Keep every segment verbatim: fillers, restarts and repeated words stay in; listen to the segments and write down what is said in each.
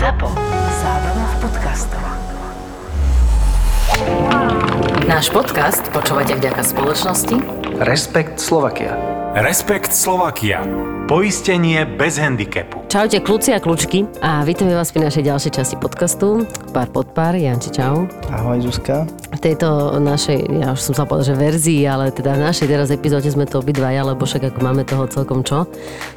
zet á pé ó. Zábrná v podcastov. Náš podcast počúvate vďaka spoločnosti Respekt Slovakia. Respekt Slovakia. Poistenie bez handicapu. Čaute kluci a klučky a vítame vás pri našej ďalšej časti podcastu. Pár pod pár. Janči, čau. Ahoj, Zuzka. V tejto našej, ja už som sa povedala, že verzii, ale teda v našej teraz epizóde sme to obidvaja, lebo však ako máme toho celkom čo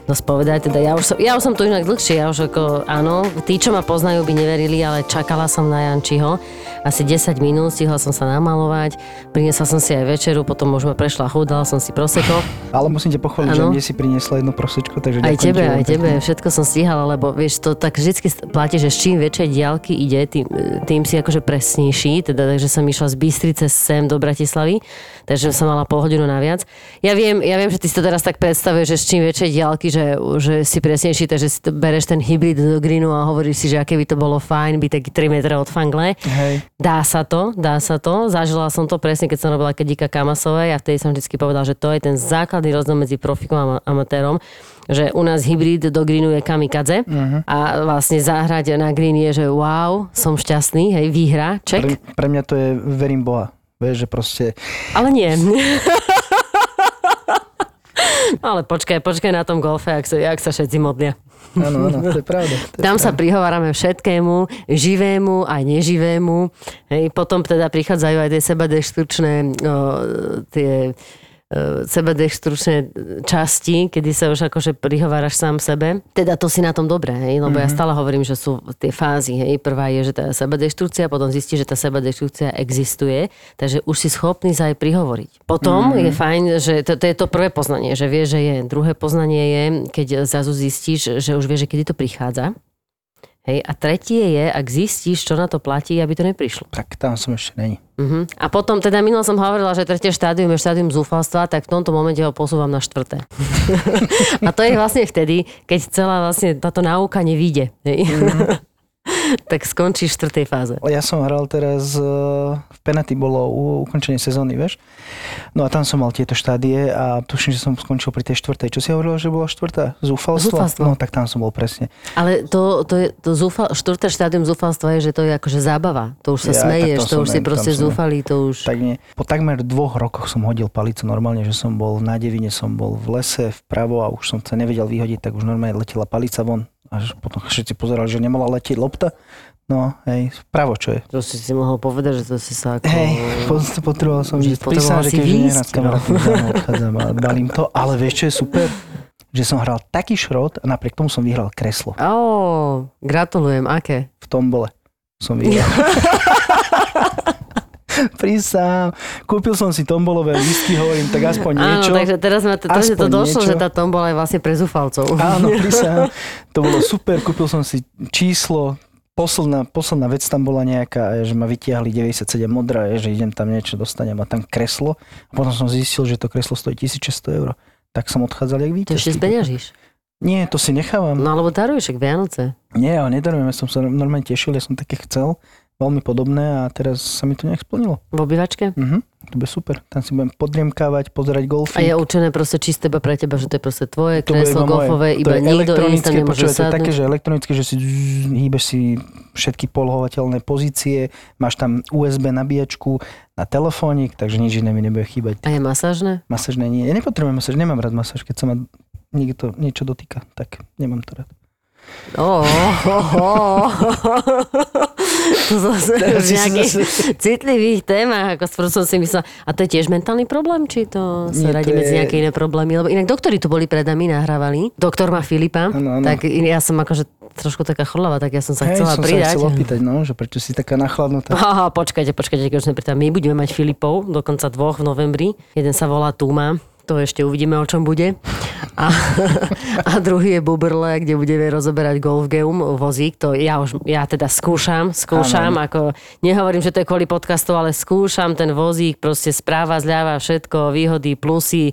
dosť povedať. Teda ja už som, ja už som tu inak dlhšie, ja už ako, áno, tí, čo ma poznajú, by neverili, ale čakala som na Jančiho. Asi desať minút, stihla som sa namalovať, priniesla som si aj večeru, potom už ma prešla chuť, dala som si proseko. Ale musím ťa pochváliť, že mne si priniesla jedno proseko. Takže aj tebe, aj tebe. Všetko som stíhala, lebo vieš, to tak vždycky platí, že s čím väčšej diaľky ide, tým, tým si akože presnejší. Teda, takže som išla z Bystrice sem do Bratislavy, takže som mala pol hodinu naviac. Ja viem, ja viem, že ty si to teraz tak predstavuješ, že s čím väčšej diaľky, že, že si presnejší, takže si bereš ten hybrid do greenu a hovoríš si, že aké by to bolo fajn, by taký tri metre od fangle. Hej. Dá sa to, dá sa to. Zažila som to presne, keď som robila Kedika Kamasovej a vtedy som vždycky povedal, že to je ten základný rozdiel medzi profikom a amatérom. Že u nás hybrid do greenu je kamikadze uh-huh. a vlastne zahrať na green je, že wow, som šťastný, hej, výhra, ček. Pre, pre mňa to je verím Boha, vieš, že proste... Ale nie. Ale počkaj, počkaj na tom golfe, ak sa, ak sa všetci modlia. Áno, áno, to je pravda. To je Tam pravda. Sa prihovárame všetkému, živému aj neživému. Hej, potom teda prichádzajú aj tie sebadeštrukčné no, tie... sebe deštručné časti, kedy sa už akože prihováraš sám sebe. Teda to si na tom dobré, hej? Lebo mm-hmm. ja stále hovorím, že sú tie fázy. Hej? Prvá je, že tá sebe deštručia, potom zistí, že tá sebe deštručia existuje, takže už si schopný sa aj prihovoriť. Potom mm-hmm. je fajn, že to, to je to prvé poznanie, že vieš, že je. Druhé poznanie je, keď zazu zistíš, že už vieš, že kedy to prichádza. Hej, a tretie je, ak zistíš, čo na to platí, aby to neprišlo. Tak tam som ešte není. Uh-huh. A potom, teda minul som hovorila, že tretie štádium je štádium zúfalstva, tak v tomto momente ho posúvam na štvrté. A to je vlastne vtedy, keď celá vlastne táto náuka nevíde. Hej. Uh-huh. Tak skončíš v štvrtej fáze. Ja som hral teraz, v Penati bolo u, ukončenie sezóny, vieš? No a tam som mal tieto štádie a tuším, že som skončil pri tej štvrtej. Čo si hovorila, že bola štvrtá? Zúfalstvo? Zúfalstvo. No tak tam som bol presne. Ale to, to je, to zúfal, štvrté štádium zúfalstva je, že to je akože zábava. To už sa ja, smeješ, to už si proste zúfalí, to už... Tak nie. Po takmer dvoch rokoch som hodil palicu normálne, že som bol na devine, som bol v lese, vpravo a už som sa nevedel vyhodiť, tak už normálne letela palica von. Až potom všetci pozerali, že nemala letieť lopta. No, hej, vpravo čo je. To si si mohol povedať, že to si sa ako... Hej, potreboval som ísť. Potreboval si výjsť. Balím to, ale vieš, čo je super? Že som hral taký šrot a napriek tomu som vyhral kreslo. Ó, oh, gratulujem, aké? V tombole som vyhral. Prísam. Kúpil som si tombolové lístky, hovorím, tak aspoň niečo. Áno, takže teraz ma to, aspoň to došlo, niečo. Že tá tombola je vlastne pre zúfalcov. Áno, prísam. To bolo super. Kúpil som si číslo. Posledná, posledná vec tam bola nejaká, že ma vytiahli deväťdesiatsedem modrá, že idem tam niečo, dostanem a tam kreslo. A potom som zistil, že to kreslo stojí tisícšesťsto eur. Tak som odchádzal, jak víťaz. To ešte zbeňažíš? Nie, to si nechávam. No alebo daruješ, ak Vianoce. Nie, ale nedarujem. Ja som sa normálne tešil, ja som také chcel. Veľmi podobné a teraz sa mi to nejak splnilo. V obývačke? Uh-huh. To bude super. Tam si budem podriemkávať, pozerať golfík. A je určené proste čisto iba pre teba, že to je proste tvoje kreslo golfové, iba nikto iný tam nemôže sadnúť. To je také, že elektronické, že si hýbeš si všetky polohovateľné pozície, máš tam ú es bé nabíjačku na telefónik, takže nič iné mi nebude chýbať. A je masážne? Masážne nie. Ja nepotrebujem masáž, nemám rád masáž, keď sa ma niekto niečo dotýka, tak nemám to rád. Oh, oh, oh. To zase v nejakých citlivých témach, ako skôr som si myslela. A to je tiež mentálny problém, či to sa radí medzi nejaké iné problémy? Lebo inak doktori tu boli pred nami, nahrávali. Doktor má Filipa, ano, ano. Tak ja som akože trošku taká chrlava, tak ja som sa Hej, chcela som pridať. Hej, som sa chcela opýtať, no, že prečo si taká nachladnutá. Aha, počkajte, počkajte, keď už neprítam. My budeme mať Filipov, dokonca dvoch v novembri. Jeden sa volá Túma. To ešte uvidíme, o čom bude. A, a druhý je Buberle, kde budeme rozoberať golf game, vozík. To ja už, ja teda skúšam, skúšam, ano. Ako nehovorím, že to je kvôli podcastu, ale skúšam ten vozík, proste správa, zľava, všetko, výhody, plusy.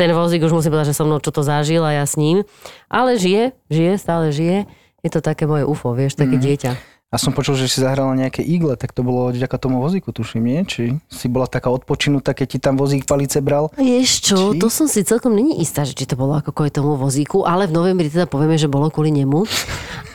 Ten vozík už musím povedať, že so mnou čo to zažil a ja s ním. Ale žije, žije, stále žije. Je to také moje ufo, vieš, také mm. dieťa. Ja som počul, že si zahrala nejaké igle, tak to bolo vďaka tomu vozíku, tuším, nie? Či si bola taká odpočinutá, keď ti tam vozík palice bral? Vieš čo, či? To som si celkom není istá, že či to bolo ako kvôli tomu vozíku, ale v novembri teda povieme, že bolo kvôli nemu.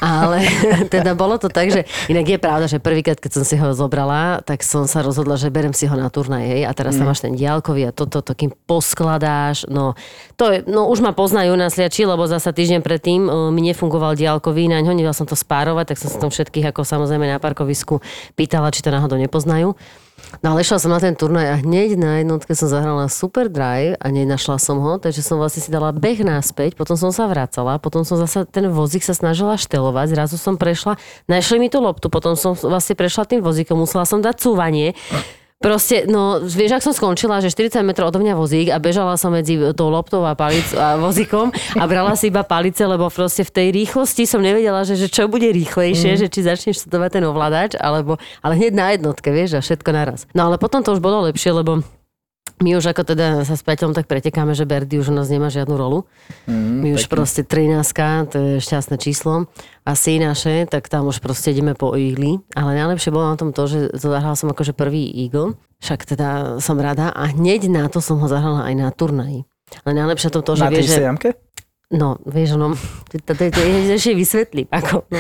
Ale teda bolo to tak, že inak je pravda, že prvýkrát, keď som si ho zobrala, tak som sa rozhodla, že berem si ho na turnaj, hej, a teraz tam mm. máš ten diaľkový a toto, to, to, kým poskladáš, no to je, no už ma poznajú na sliači, lebo zasa týždeň predtým mi nefungoval diaľkový, naň ho nedal som to spárovať, tak som sa tam všetkých ako samozrejme na parkovisku pýtala, či to náhodou nepoznajú. No ale šla som na ten turnaj a hneď na jednotke som zahrala super drive a nenašla som ho, takže som vlastne si dala beh naspäť, potom som sa vracala, potom som zasa ten vozík sa snažila štelovať, zrazu som prešla, našli mi tú loptu, potom som vlastne prešla tým vozíkom, musela som dať cúvanie. Proste, no, vieš, ak som skončila, že štyridsať metrov odo mňa vozík a bežala som medzi tou loptou a, palic, a vozíkom a brala si iba palice, lebo proste v tej rýchlosti som nevedela, že, že čo bude rýchlejšie, mm. že či začneš študovať ten ovládač, alebo, ale hneď na jednotke, vieš, a všetko naraz. No ale potom to už bolo lepšie, lebo my už ako teda sa s Peťom tak pretekáme, že Berdy už u nás nemá žiadnu rolu. Mm, my už pekne. Proste trinástka, to je šťastné číslo. Asi naše, tak tam už proste ideme po igli. Ale najlepšie bolo na tom to, že to zahrala som akože prvý eagle. Však teda som rada. A hneď na to som ho zahrala aj na turnaji. Ale najlepšie to to, že na vieš, že... Na tej No, vieš, no, to je ešte vysvetlím. Ako, no.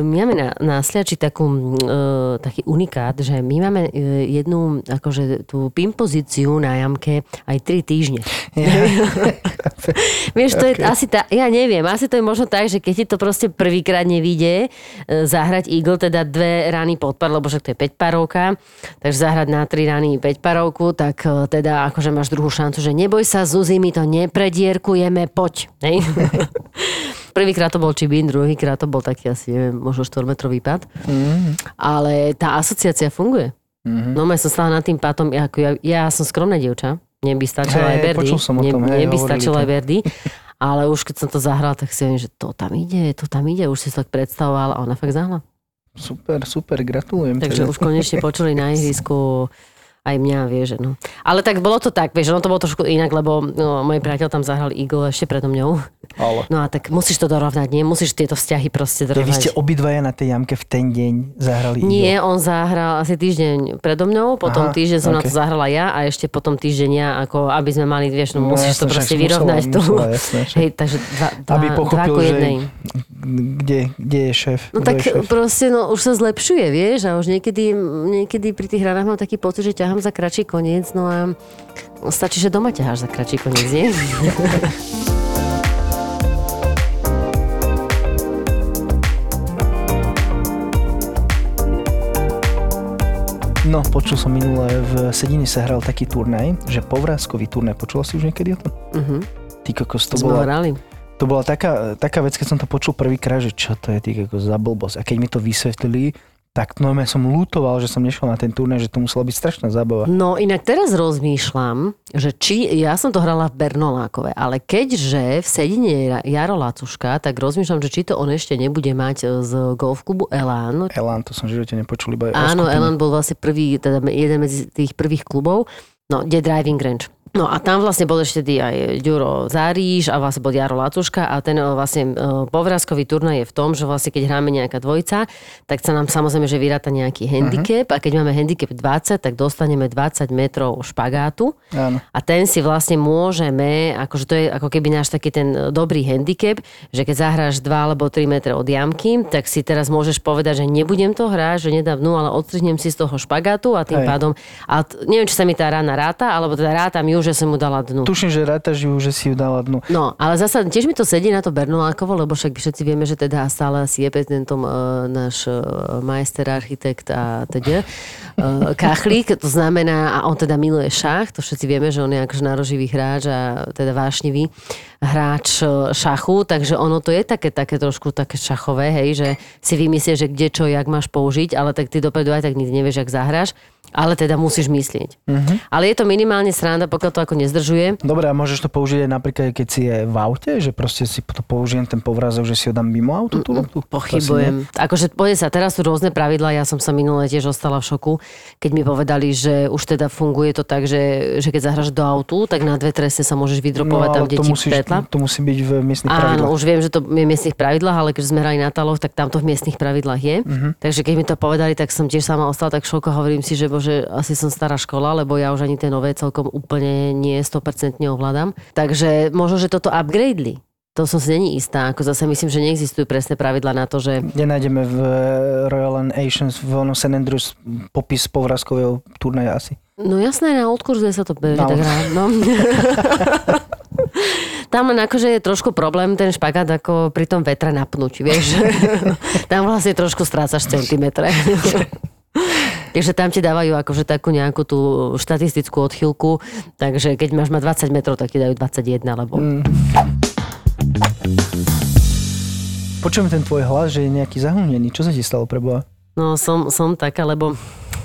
My máme na, na sliači takú, e, taký unikát, že my máme jednu, akože tú pimpozíciu na jamke aj tri týždne. Ja. Vieš, to okay. je asi tá, ja neviem, asi to je možno tak, že keď ti to proste prvýkrát nevíde, e, zahrať eagle, teda dve rány podpar, lebo že to je päťparovka, takže zahrať na tri rány päťparovku, tak e, teda akože máš druhú šancu, že neboj sa, Zuzi, my to nepredierkujeme, poď. Nej? Prvýkrát to bol čibín, druhýkrát to bol taký asi, neviem, možno štvormetrový pád. Mm. Ale tá asociácia funguje. Mm-hmm. No ja som stála nad tým pádom, ja, ja, ja som skromná dievča, mne by stačilo hey, aj Berdy. Ne, mne by stačilo aj Berdy. Ale už keď som to zahrala, tak si viem, že to tam ide, to tam ide. Už si to tak predstavovala a ona fakt zahla. Super, super, gratulujem. Takže teda. Už konečne počuli na ihrisku... Aj mňa, vieš, že no. Ale tak bolo to tak, vieš, no to bolo trošku inak, lebo no, môj priateľ tam zahral eagle ešte predo mňou. Ale. No a tak musíš to dorovnať, nie? Musíš tieto vzťahy proste dorovnať. Ja, vy ste obidvaja na tej jamke v ten deň zahrali eagle? Nie, on zahral asi týždeň predo mňou, potom Aha, týždeň som okay. na to zahrala ja a ešte potom týždeň ja, ako aby sme mali, vieš, no, no musíš jasne, to proste však, vyrovnať. Musela, tú... musela, jasne, hej, takže dva, dva, aby pochopil, dva ku jednej. Kde, kde je šéf? No tak šéf? Proste, no už sa zlepšuje, vieš, a už niekedy, niekedy pri tých hranách mám taký pocit, že ťahám za kračí koniec, no a stačí, že doma ťaháš za kračí koniec, nie? No, počul som minule, v Sedine sa hral taký turnaj, že povrázkový turnaj, počula si už niekedy o tom? Mhm. Ty kokos, to bola... To bola taká, taká vec, keď som to počul prvýkrát, že čo to je ty ako za blbosť. A keď mi to vysvetlili, tak no, ja som ľútoval, že som nešiel na ten turnaj, že to musela byť strašná zábava. No inak teraz rozmýšľam, že či, ja som to hrala v Bernolákove, ale keďže v Sedine Jaro Lacuška, tak rozmýšľam, že či to on ešte nebude mať z golf klubu Elan. Elan, to som v živote nepočul, iba je Áno, skupinu. Elan bol vlastne prvý, teda jeden medzi tých prvých klubov, no The Driving Ranch. No a tam vlastne bol ešte aj Ďuro Zariš a vlastne bol Jaro Lacuška a ten vlastne povrázkový turnaj je v tom, že vlastne keď hráme nejaká dvojica, tak sa nám samozrejme, že vyráta nejaký handicap uh-huh. a keď máme handicap dvadsať, tak dostaneme dvadsať metrov špagátu Áno. a ten si vlastne môžeme, akože to je ako keby náš taký ten dobrý handicap, že keď zahráš dva alebo tri metre od jamky, tak si teraz môžeš povedať, že nebudem to hrať, že nedám dnu, ale odstrihnem si z toho špagátu a tým Aj. pádom, a neviem, či sa mi tá rána ráta, alebo teda ráta mi že som mu dala dnu. Tuším, že rátaš ju, že si ju dala dnu. No, ale zasa tiež mi to sedí na to Bernolákovo, lebo však všetci vieme, že teda stále asi je prezidentom e, náš e, majster, architekt a teda e, Kachlík, to znamená, a on teda miluje šach, to všetci vieme, že on je akože nároživý hráč a teda vášnivý hráč šachu, takže ono to je také, také trošku také šachové, hej, že si vymyslíš, že kde čo, jak máš použiť, ale tak ty dopredu aj tak nikdy nevieš, jak zahráš. Ale teda musíš myslieť. Uh-huh. Ale je to minimálne sranda, pokiaľ to ako nezdržuje. Dobre, a môžeš to použiť aj napríklad, keď si je v aute? Že proste si to použijem ten povrazok, že si ho dám mimo auto? Tú, tú, Pochybujem. Akože povede sa, teraz sú rôzne pravidlá, ja som sa minulé tiež ostala v šoku, keď mi povedali, že už teda funguje to tak, že, že keď zahraš do autu, tak na dve trestne sa môžeš vydropovať no, tam, kde ti svetla. To musí byť v miestnych pravidlách. Áno, už viem, že to je v miestnych pravidlách, ale keďže sme hrali na taloch, tak tamto v miestnych pravidlách je. Uh-huh. Takže keď mi to povedali, tak som tiež sama ostala tak šoka, hovorím si, že bože, asi som stará škola, lebo ja už ani tie nové celkom úplne nie sto percent neovládam. Takže možno, že toto upgradeli. To som si není istá. Ako zase myslím, že neexistujú presné pravidlá na to, že... Nenájdeme v Royal Nations v onom Saint Andrews popis povrazkového turnaja asi. No jasné, na Old Course sa to beží no. tak rád. No. Tam akože je trošku problém ten špagát ako pri tom vetre napnúť, vieš. Tam vlastne trošku strácaš centimetre. Takže tam ti dávajú akože takú nejakú tú štatistickú odchýlku. Takže keď máš ma dvadsať metrov, tak ti dajú dvadsaťjeden, lebo... Mm. Počujem ten tvoj hlas, že je nejaký zahumnený. Čo sa ti stalo, preboha? No, som, som taká, lebo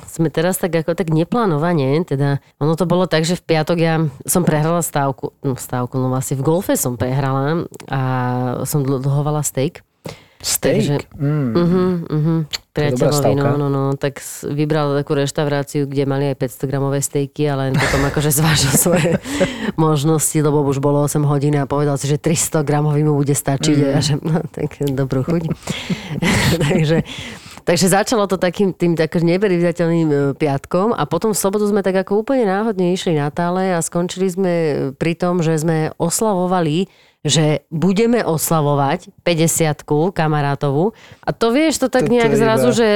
sme teraz tak ako tak neplánovane, teda ono to bolo tak, že v piatok ja som prehrala stávku, no stávku, no vlastne v golfe som prehrala a som dlhovala steak. Steak? Mm. Uh-huh, uh-huh. Priateľovi, no, no, no, tak vybral takú reštauráciu, kde mali aj päťsto gramové stejky, ale len potom akože zvážil svoje možnosti, lebo už bolo osem hodín a povedal si, že tristo gramový mu bude stačiť mm. a že no, tak dobrú chuť. takže, takže začalo to takým tým tak neberiviateľným piatkom a potom v sobotu sme tak ako úplne náhodne išli na tále a skončili sme pri tom, že sme oslavovali, že budeme oslavovať päťdesiatku kamarátovú. A to vieš, to tak to, nejak to zrazu, iba. Že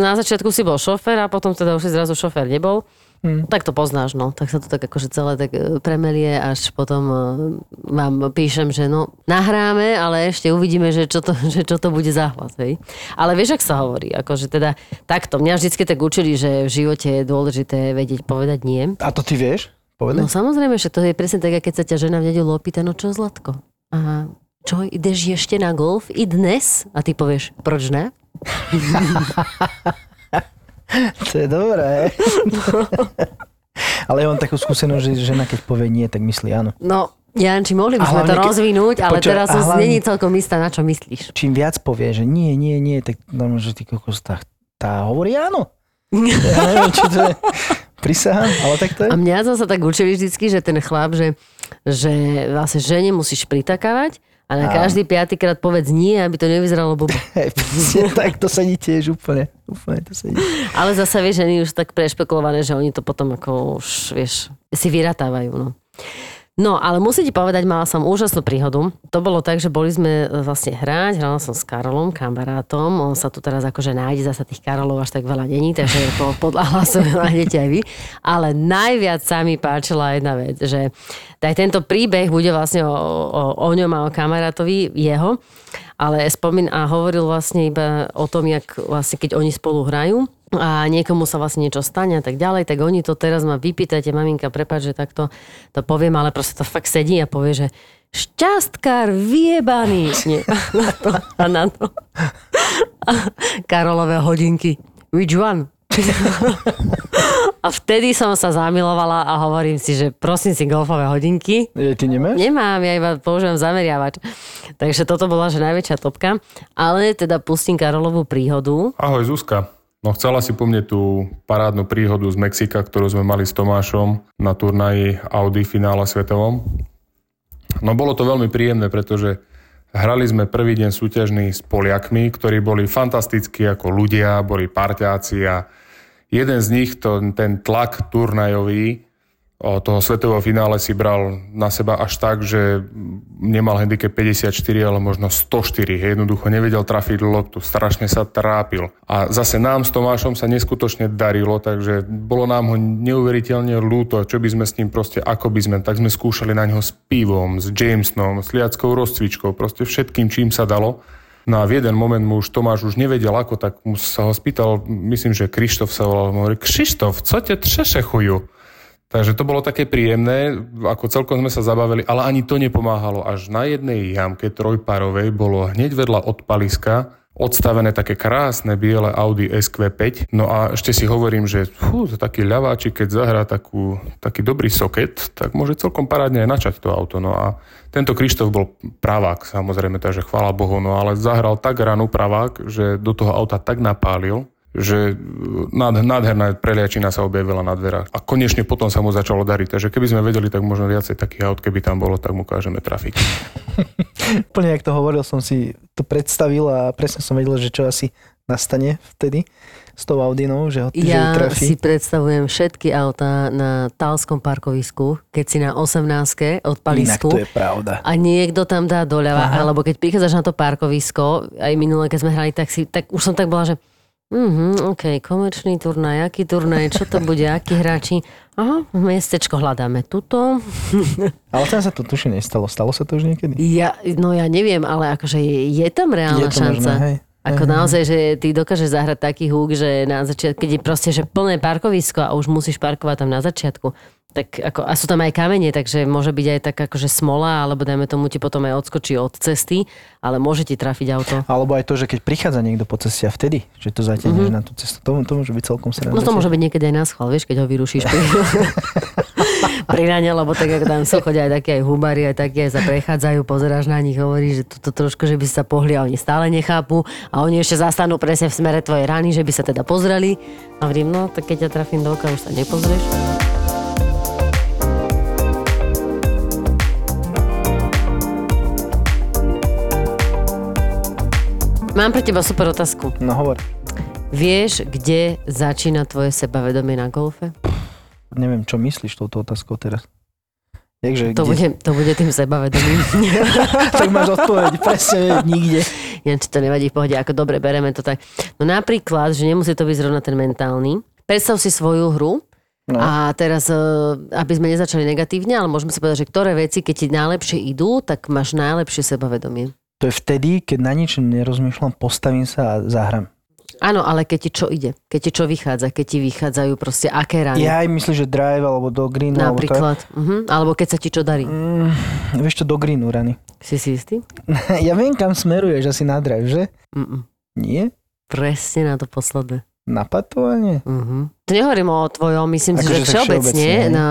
na začiatku si bol šofér a potom teda už si zrazu šofér nebol. Hmm. Tak to poznáš, no. Tak sa to tak akože celé tak premelie, až potom vám píšem, že no, nahráme, ale ešte uvidíme, že čo to, že čo to bude za hlas, hej. Ale vieš, ak sa hovorí, akože teda takto. Mňa vždycky tak učili, že v živote je dôležité vedieť povedať nie. A to ty vieš povedať? No samozrejme, že to je presne tak, keď sa ťa žena v nedelu opýta, no čo Zlatko? Aha, čo, ideš ešte na golf i dnes? A ty povieš, proč ne? To je dobré. No. Ale ja mám takú skúsenosť, že žena keď povie nie, tak myslí áno. No, Janči, mohli by sme to ke... rozvinúť, ale Počuva, teraz som hlavne... není celkom istá, na čo myslíš. Čím viac povie, že nie, nie, nie, tak no, že ty kokos, tá, tá hovorí áno. Ja neviem, čo to je. Prisahám, ale tak to je. A mňa som sa tak učili vždycky, že ten chlap, že, že vlastne žene musíš pritakávať a na a... každý piatýkrát povedz nie, aby to nevyzeralo blbo. Tak to sedí tiež úplne. úplne to sedí. Ale zase vieš, ženy už tak prešpekulované, že oni to potom ako už, vieš, si vyratávajú. No. No, ale musím ti povedať, mala som úžasnú príhodu. To bolo tak, že boli sme vlastne hrať, hrala som s Karolom, kamarátom. On sa tu teraz akože nájde, zasa tých Karolov až tak veľa není, takže to podľa hlasu nájdete aj vy. Ale najviac sa mi páčila jedna vec, že aj tento príbeh bude vlastne o, o, o ňom a o kamarátovi jeho, ale spomín a hovoril vlastne iba o tom, jak vlastne keď oni spolu hrajú, a niekomu sa vlastne niečo stane a tak ďalej, tak oni to teraz ma vypýtate, maminka, prepáč, že takto to poviem, ale proste to fakt sedí a povie, že šťastkár vyjebaný. Nie, na to, a na to. A Karolové hodinky. Which one? A vtedy som sa zamilovala a hovorím si, že prosím si golfové hodinky. Ja, ty nemáš? Nemám, ja iba používam zameriavač. Takže toto bola že najväčšia topka. Ale teda pustím Karolovú príhodu. Ahoj Zuzka. No chcela si po mne tú parádnu príhodu z Mexika, ktorú sme mali s Tomášom na turnaji Audi finále svetovom. No bolo to veľmi príjemné, pretože hrali sme prvý deň súťažný s Poliakmi, ktorí boli fantastickí ako ľudia, boli parťáci a jeden z nich, to, ten tlak turnajový toho svetového finále si bral na seba až tak, že nemal handicap päťdesiatštyri, ale možno sto štyri. Jednoducho nevedel trafiť loptu, strašne sa trápil. A zase nám s Tomášom sa neskutočne darilo, takže bolo nám ho neuveriteľne ľúto, čo by sme s ním proste, ako by sme, tak sme skúšali na ňo s pivom, s Jamesonom, s liackou rozcvičkou, proste všetkým, čím sa dalo. No a v jeden moment mu už Tomáš už nevedel ako, tak mu sa ho spýtal, myslím, že Krištof sa volal, hovorí, Krištof, co te trešechujú? Takže to bolo také príjemné, ako celkom sme sa zabavili, ale ani to nepomáhalo. Až na jednej jamke trojparovej bolo hneď vedľa odpaliska odstavené také krásne biele Audi es kvé päť. No a ešte si hovorím, že fú, to taký ľaváčik, keď zahrá takú, taký dobrý soket, tak môže celkom parádne aj načať to auto. No a tento Krištof bol pravák, samozrejme, takže chvála Bohu, no ale zahral tak ranu pravák, že do toho auta tak napálil, že nádherná preliačina sa objavila na dverách. A konečne potom sa mu začalo dariť. Takže keby sme vedeli, tak možno viacej takých aut, keby tam bolo, tak mu kážeme trafiť. Úplne, jak to hovoril, som si to predstavil a presne som vedel, že čo asi nastane vtedy s tou Audinou, že ho ty ja že trafí. Ja si predstavujem všetky autá na Talskom parkovisku, keď si na osemnástke od palisku. Inak to je pravda. A niekto tam dá doľava, alebo keď prichádzaš na to parkovisko, aj minulé, keď sme hrali, tak, si, tak už som tak bola, že mhm, ok, komerčný turnaj, aký turnaj, čo to bude, akí hráči. Aha, miestečko hľadáme tuto. Ale tam sa to tuším nestalo, stalo sa to už niekedy? Ja, no ja neviem, ale akože je, je tam reálna je to šanca. Možné, hej. Ako uh-huh. naozaj, že ty dokážeš zahrať taký húk, že na začiatku, keď je proste, že plné parkovisko a už musíš parkovať tam na začiatku, tak ako, a sú tam aj kamene, takže môže byť aj tak akože smola, alebo dajme tomu ti potom aj odskočí od cesty, ale môže ti trafiť auto. Alebo aj to, že keď prichádza niekto po ceste a vtedy, že to zatiahneš uh-huh. na tú cestu, to, to môže byť celkom sranda. No to môže byť niekedy aj na schvál, vieš, keď ho vyrušíš. Priráňa, lebo tak ako tam sú chodia aj takí aj hubári, aj takí aj sa prechádzajú, pozeráš na nich, hovoríš, že toto trošku, že by sa pohli a oni stále nechápu a oni ešte zastanú presne v smere tvojej rany, že by sa teda pozreli a vrím, no tak keď ťa trafím do oka, už sa nepozrieš. Mám pre teba super otázku. No hovor. Vieš, kde začína tvoje sebavedomie na golfe? Neviem, čo myslíš touto otázkou teraz. Takže, to, bude, to bude tým sebavedomým. Tak máš odpoveď, presne nikde. Ja, či to nevadí, v pohode, ako dobre, bereme to tak. No napríklad, že nemusí to byť zrovna ten mentálny. Predstav si svoju hru no. A teraz, aby sme nezačali negatívne, ale môžeme si povedať, že ktoré veci, keď ti najlepšie idú, tak máš najlepšie sebavedomie. To je vtedy, keď na nič nerozmýšľam, postavím sa a zahrám. Áno, ale keď ti čo ide? Keď ti čo vychádza? Keď ti vychádzajú proste aké rány? Ja aj myslím, že drive alebo do greenu. Napríklad. Alebo, uh-huh. alebo keď sa ti čo darí? Mm, vieš čo, do greenu rány. Si si istý? Ja viem, kam smeruješ asi na drive, že? Mm-mm. Nie? Presne na to posledné. Napatovanie? Uh-huh. To nehovorím o tvojom, myslím si, že všeobecne na,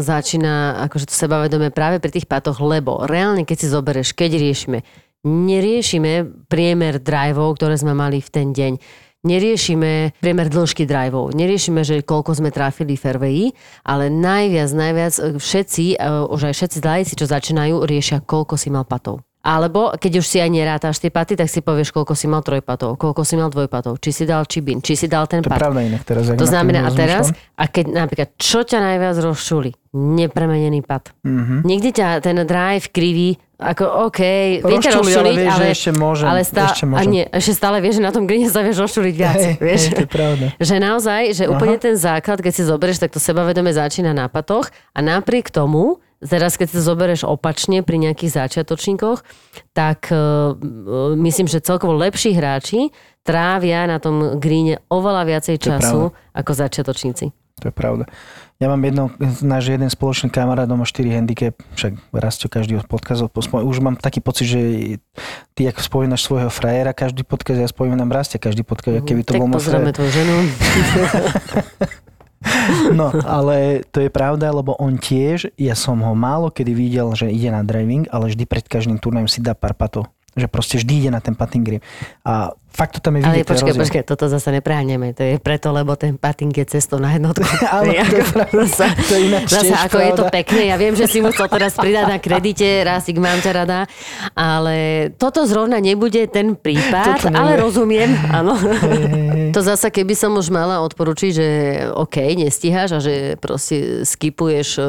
začína akože to sebavedomie práve pri tých patoch, lebo reálne keď si zoberieš, keď riešime neriešime priemer driveov, ktoré sme mali v ten deň. Neriešime priemer dĺžky driveov. Neriešime, že koľko sme trafili fairway, ale najviac, najviac všetci, už aj všetci lajci, čo začínajú, riešia, koľko si mal patov. Alebo keď už si aj nerátaš tie paty, tak si povieš, koľko si mal trojpatov, koľko si mal dvojpatov, či si dal čibín, či si dal ten pat. To je pravda inak teraz. To znamená a teraz, a keď napríklad, čo ťa najviac rozčuli? Nepremenený pat. Mm-hmm. Niekde ťa ten drive krivý, ako OK, viete rozčuliť, ale, ale ešte môžem. Ale stá, ešte, môžem. Nie, ešte stále vieš, že na tom greene sa vieš rozčuliť viac. Hey, vieš? Hey, to je pravda. Že naozaj, že aha. Úplne ten základ, keď si zoberieš, tak to sebavedomie začína na patoch a napriek tomu, teraz keď si zoberieš opačne pri nejakých začiatočníkoch, tak uh, myslím, že celkovo lepší hráči trávia na tom greene oveľa viacej času ako začiatočníci. To je pravda. Ja mám jedno, náš jeden spoločný kamarát má štyri handicap, však raz čo každý podcast odpospomínal. Už mám taký pocit, že ty ako spomínaš svojho frajera, každý podcast, ja spomínam Rastia, každý podcast, keby to bol môj frajer. Tak pozrieme tvoju ženu. No, ale to je pravda, lebo on tiež, ja som ho málo kedy videl, že ide na driving, ale vždy pred každým turnajom si dá pár patov. Že proste vždy ide na ten putting green. A fakt to tam je vidieť. Ale počkaj, rozdiel. počkaj, toto zase nepráhneme. To je preto, lebo ten putting je cestou na jednotku. Ale to je pravda. Zasa, to je zasa ako pravda. Je to pekné. Ja viem, že si musel teraz pridať na kredite, Rásik, mám ťa rada. Ale toto zrovna nebude ten prípad, ale rozumiem. Áno. To zasa, keby som už mala odporučiť, že OK, nestíhaš a že proste skipuješ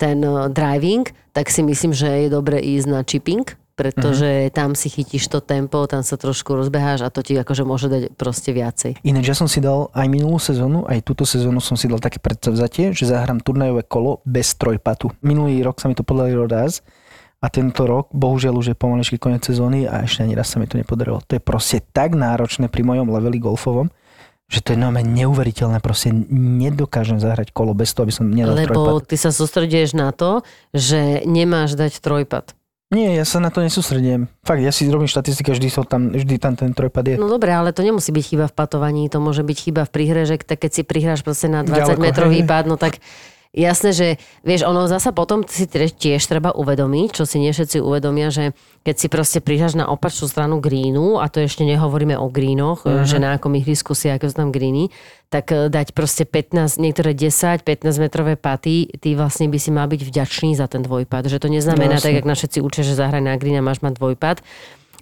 ten driving, tak si myslím, že je dobre ísť na chipping. Pretože uh-huh. tam si chytíš to tempo, tam sa trošku rozbeháš a to ti akože môže dať proste viacej. Ináč ja som si dal aj minulú sezónu, aj túto sezónu som si dal také predsavzatie, že zahrám turnajové kolo bez trojpatu. Minulý rok sa mi to podarilo raz a tento rok, bohužiaľ už je pomaličky koniec sezóny a ešte ani raz sa mi to nepodarilo. To je proste tak náročné pri mojom leveli golfovom, že to je neuveriteľné, proste nedokážem zahrať kolo bez toho, aby som nedal trojpad. Lebo ty sa sústredíš na to, že nemáš dať trojpad. Nie, ja sa na to nesústredím. Fakt, ja si robím štatistiky, vždy, so tam, vždy tam ten trojpad je. No dobre, ale to nemusí byť chyba v patovaní, to môže byť chyba v prihre, že tak keď si prihráš proste na dvadsať metrový pád, no tak Jasné, že vieš, ono zasa potom si tiež treba uvedomiť, čo si nie všetci uvedomia, že keď si proste priháš na opačnú stranu greenu, a to ešte nehovoríme o greenoch, uh-huh. že na akom ich risku si, aké sú tam greeny, tak dať proste pätnásť, niektoré desať, pätnásť metrové paty, ty vlastne by si mal byť vďačný za ten dvojpad. Že to neznamená, no, tak, jak na všetci učia, že zahraj na green a máš mať dvojpad,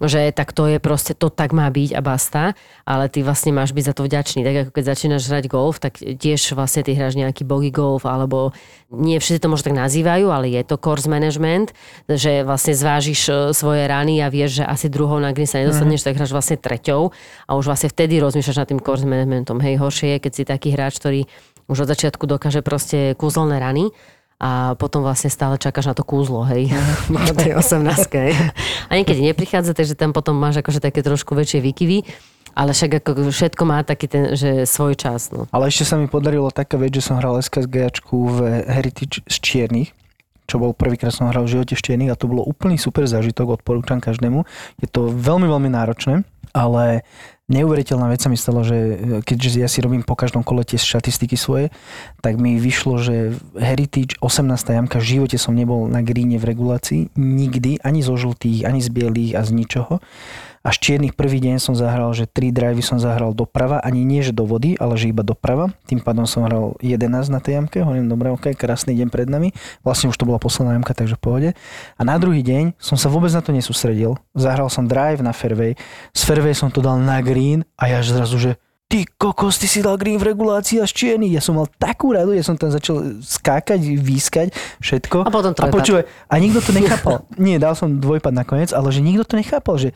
že tak to je proste, to tak má byť a basta, ale ty vlastne máš byť za to vďačný. Tak ako keď začínaš hrať golf, tak tiež vlastne ty hráš nejaký bogey golf, alebo nie všetci to možno tak nazývajú, ale je to course management, že vlastne zvážiš svoje rany a vieš, že asi druhou na green sa nedostaneš, mm. tak hráš vlastne treťou a už vlastne vtedy rozmýšľaš nad tým course managementom. Hej, horšie je, keď si taký hráč, ktorý už od začiatku dokáže proste kúzelné rany, a potom vlastne stále čakáš na to kúzlo, hej. Na tej osemnástke, hej. A niekedy neprichádza, takže tam potom máš akože také trošku väčšie výkyvy, ale však ako všetko má taký ten, že svoj čas, no. Ale ešte sa mi podarilo taká vec, že som hral es ká es gé-čku v Heritage z čiernych, čo bol prvýkrát som hral v živote v čiernych a to bolo úplný super zážitok, odporúčam každému. Je to veľmi, veľmi náročné, ale neuveriteľná vec sa mi stalo, že keďže ja si robím po každom kole tie štatistiky svoje, tak mi vyšlo, že Heritage osemnásta jamka, v živote som nebol na gríne v regulácii, nikdy, ani zo žltých, ani z bielých a z ničoho. A z čiernych prvý deň som zahral, že tri drivey som zahral doprava, ani nie že do vody, ale že iba doprava. Tým pádom som hral jedenásť na tej jamke, hovorím, dobrá, ok, krásny deň pred nami. Vlastne už to bola posledná jamka, takže v pohode. A na druhý deň som sa vôbec na to nesústredil. Zahral som drive na fairway, z fairway som to dal na green, a ja zrazu, že ty kokos, ty si dal green v regulácii a z čierny. Ja som mal takú radu, ja som tam začal skákať, výskať, všetko. A potom trojpad. A počúvaj, a nikto to nechápal. Nie, dal som dvojpad nakoniec, ale že nikto to nechápal, že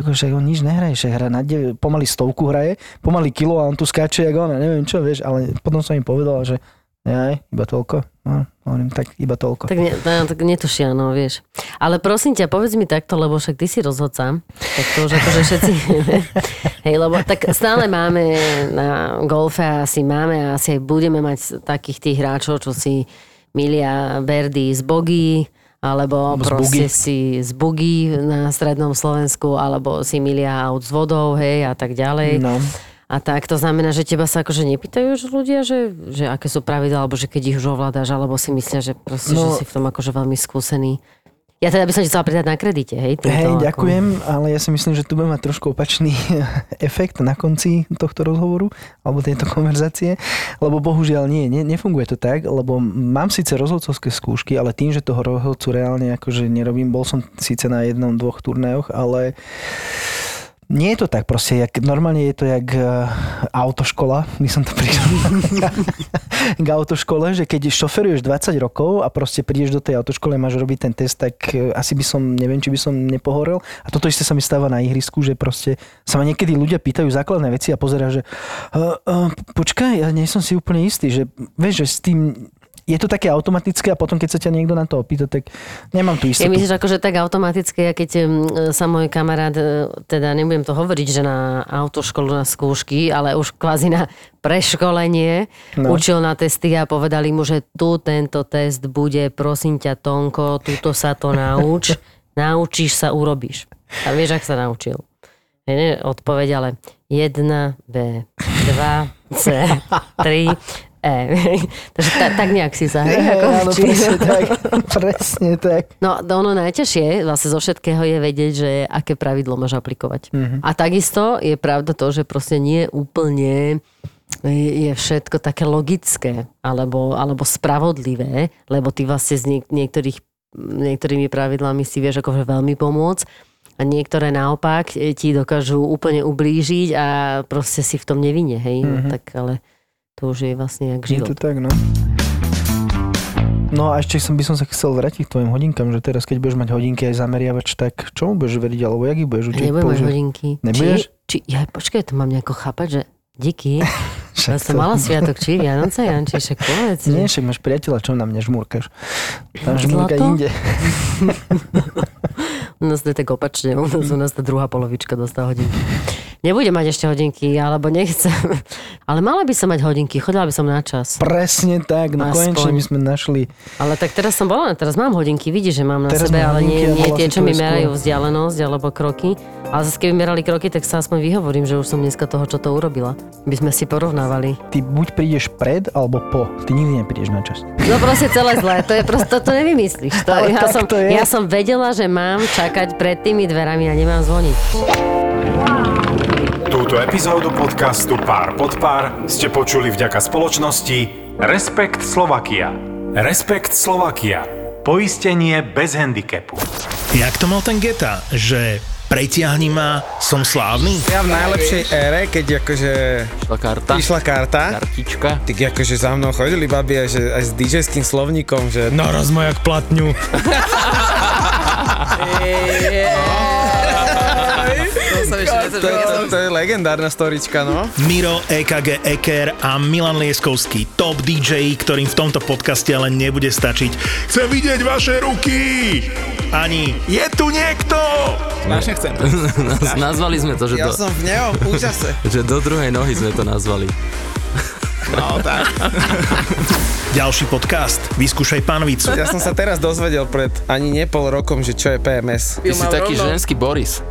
však on nič nehraje, však hra na dev, pomaly stovku hraje, pomaly kilo a on tu skáče, jak ona, neviem čo, vieš, ale potom som im povedal, že aj, iba toľko. No, hovorím, tak iba toľko. Tak, ne, no, tak netušia, no vieš. Ale prosím ťa, povedz mi takto, lebo však ty si rozhodca, tak to už akože všetci hej, lebo tak stále máme na golfe asi máme a asi aj budeme mať takých tých hráčov, čo si milia Berdy z Bogy, alebo z proste bugy. Si z Bugy na strednom Slovensku, alebo si milia aut s vodou, hej, a tak ďalej. No. A tak to znamená, že teba sa akože nepýtajú už ľudia, že, že aké sú pravidlá, alebo že keď ich už ovládáš, alebo si myslia, že proste, no, že si v tom akože veľmi skúsený. Ja teda by som ti chcela pridať na kredite, hej? Hej, ďakujem, ako... ale ja si myslím, že tu bude mať trošku opačný efekt na konci tohto rozhovoru, alebo tejto konverzácie, lebo bohužiaľ nie, ne, nefunguje to tak, lebo mám síce rozhodcovské skúšky, ale tým, že toho rozhodcu reálne akože nerobím, bol som síce na jednom, dvoch turnajoch, ale... Nie je to tak, proste, jak, normálne je to jak uh, autoškola, my som to prišiel k autoškole, že keď šoferuješ dvadsať rokov a proste prídeš do tej autoškole a máš robiť ten test, tak uh, asi by som, neviem, či by som nepohorel. A toto isté sa mi stáva na ihrisku, že proste sa ma niekedy ľudia pýtajú základné veci a pozerajú, že uh, uh, počkaj, ja nie som si úplne istý, že vieš, že s tým... Je to také automatické a potom, keď sa ťa niekto na to opýta, tak nemám tu istotu. Ja myslíš, akože tak automatické, keď sa môj kamarát, teda nebudem to hovoriť, že na autoškolu, na skúšky, ale už kvázi na preškolenie, no. Učil na testy a povedali mu, že tu tento test bude, prosím ťa, Tonko, tuto sa to nauč, naučíš sa, urobíš. A vieš, ak sa naučil. Nie, odpoveď, ale jedna bé, dva cé, tri E, takže ta, tak nejak si zahraj. E, áno, presne tak, presne tak. No, ono najťažšie vlastne zo všetkého je vedieť, že aké pravidlo máš aplikovať. Mm-hmm. A takisto je pravda to, že proste nie úplne je všetko také logické alebo, alebo spravodlivé, lebo ty vlastne s niek- niektorých, niektorými pravidlami si vieš akože veľmi pomôcť a niektoré naopak ti dokážu úplne ublížiť a proste si v tom nevine, hej. Mm-hmm. Tak ale... To už je vlastne jak život. Je to tak, no. No a ešte som by som sa chcel vrátiť k tvojim hodinkám, že teraz, keď budeš mať hodinky aj zameriavač, tak čomu budeš veriť, alebo jak ich budeš učiť? Nebudem mať hodinky. Nebudeš? Či, či, ja, počkaj, to mám nejako chápať, že díky. Ja som mala sviatok, či Vianoce, Janči, však povedz. Nie, však máš priateľa, čo na mňa žmúrkaš? Tam žmúrka inde. U nás to je tak opačne, u nás, u nás tá druhá polovička dostá hodinky. Nebudem mať ešte hodinky, alebo nechcem. Ale mala by som mať hodinky, chodila by som na čas. Presne tak, no aspoň. Konečne my sme našli. Ale tak teraz som bola, teraz mám hodinky, vidíš, že mám na teraz sebe, ale nie, nie tie, čo mi merajú vzdialenosť alebo kroky. Ale zase keby merali kroky, tak sa aspoň vyhovorím, že už som dneska toho, čo to urobila. By sme si porovnávali. Ty buď prídeš pred, alebo po. Ty nikdy neprídeš na čas. No proste celé zlé. To je proste, to nevymyslíš. To, ja, som, to ja som vedela, že mám čakať pred tými dverami a nemám zvoniť. Túto epizódu podcastu Pár pod pár ste počuli vďaka spoločnosti Respekt Slovakia. Respekt Slovakia. Poistenie bez handicapu. Jak to mal ten Geta, že... Pretiahni ma, som slávny. Ja v najlepšej ére, keď akože... Išla karta. Išla karta. Kartička. Tak akože za mnou chodili babi aj, aj s dý džejským slovníkom, že... No rozmajak platňu. To je legendárna storička, no. Miro é ká gé Eker a Milan Lieskovský, top dý džej, ktorým v tomto podcaste ale nebude stačiť. Chcem vidieť vaše ruky! Ani je tu niekto! Naše chcem. Nazvali sme to, že ja to... Ja som v neom úžase. Že do druhej nohy sme to nazvali. No, tak. Ďalší podcast. Vyskúšaj Panvicu. Ja som sa teraz dozvedel pred ani nepol rokom, že čo je pé em es. Ty si taký rovno ženský Boris.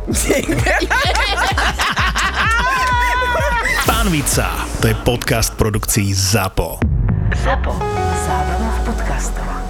Panvica. To je podcast produkcií ZAPO. ZAPO. Zábrná v podcastovách.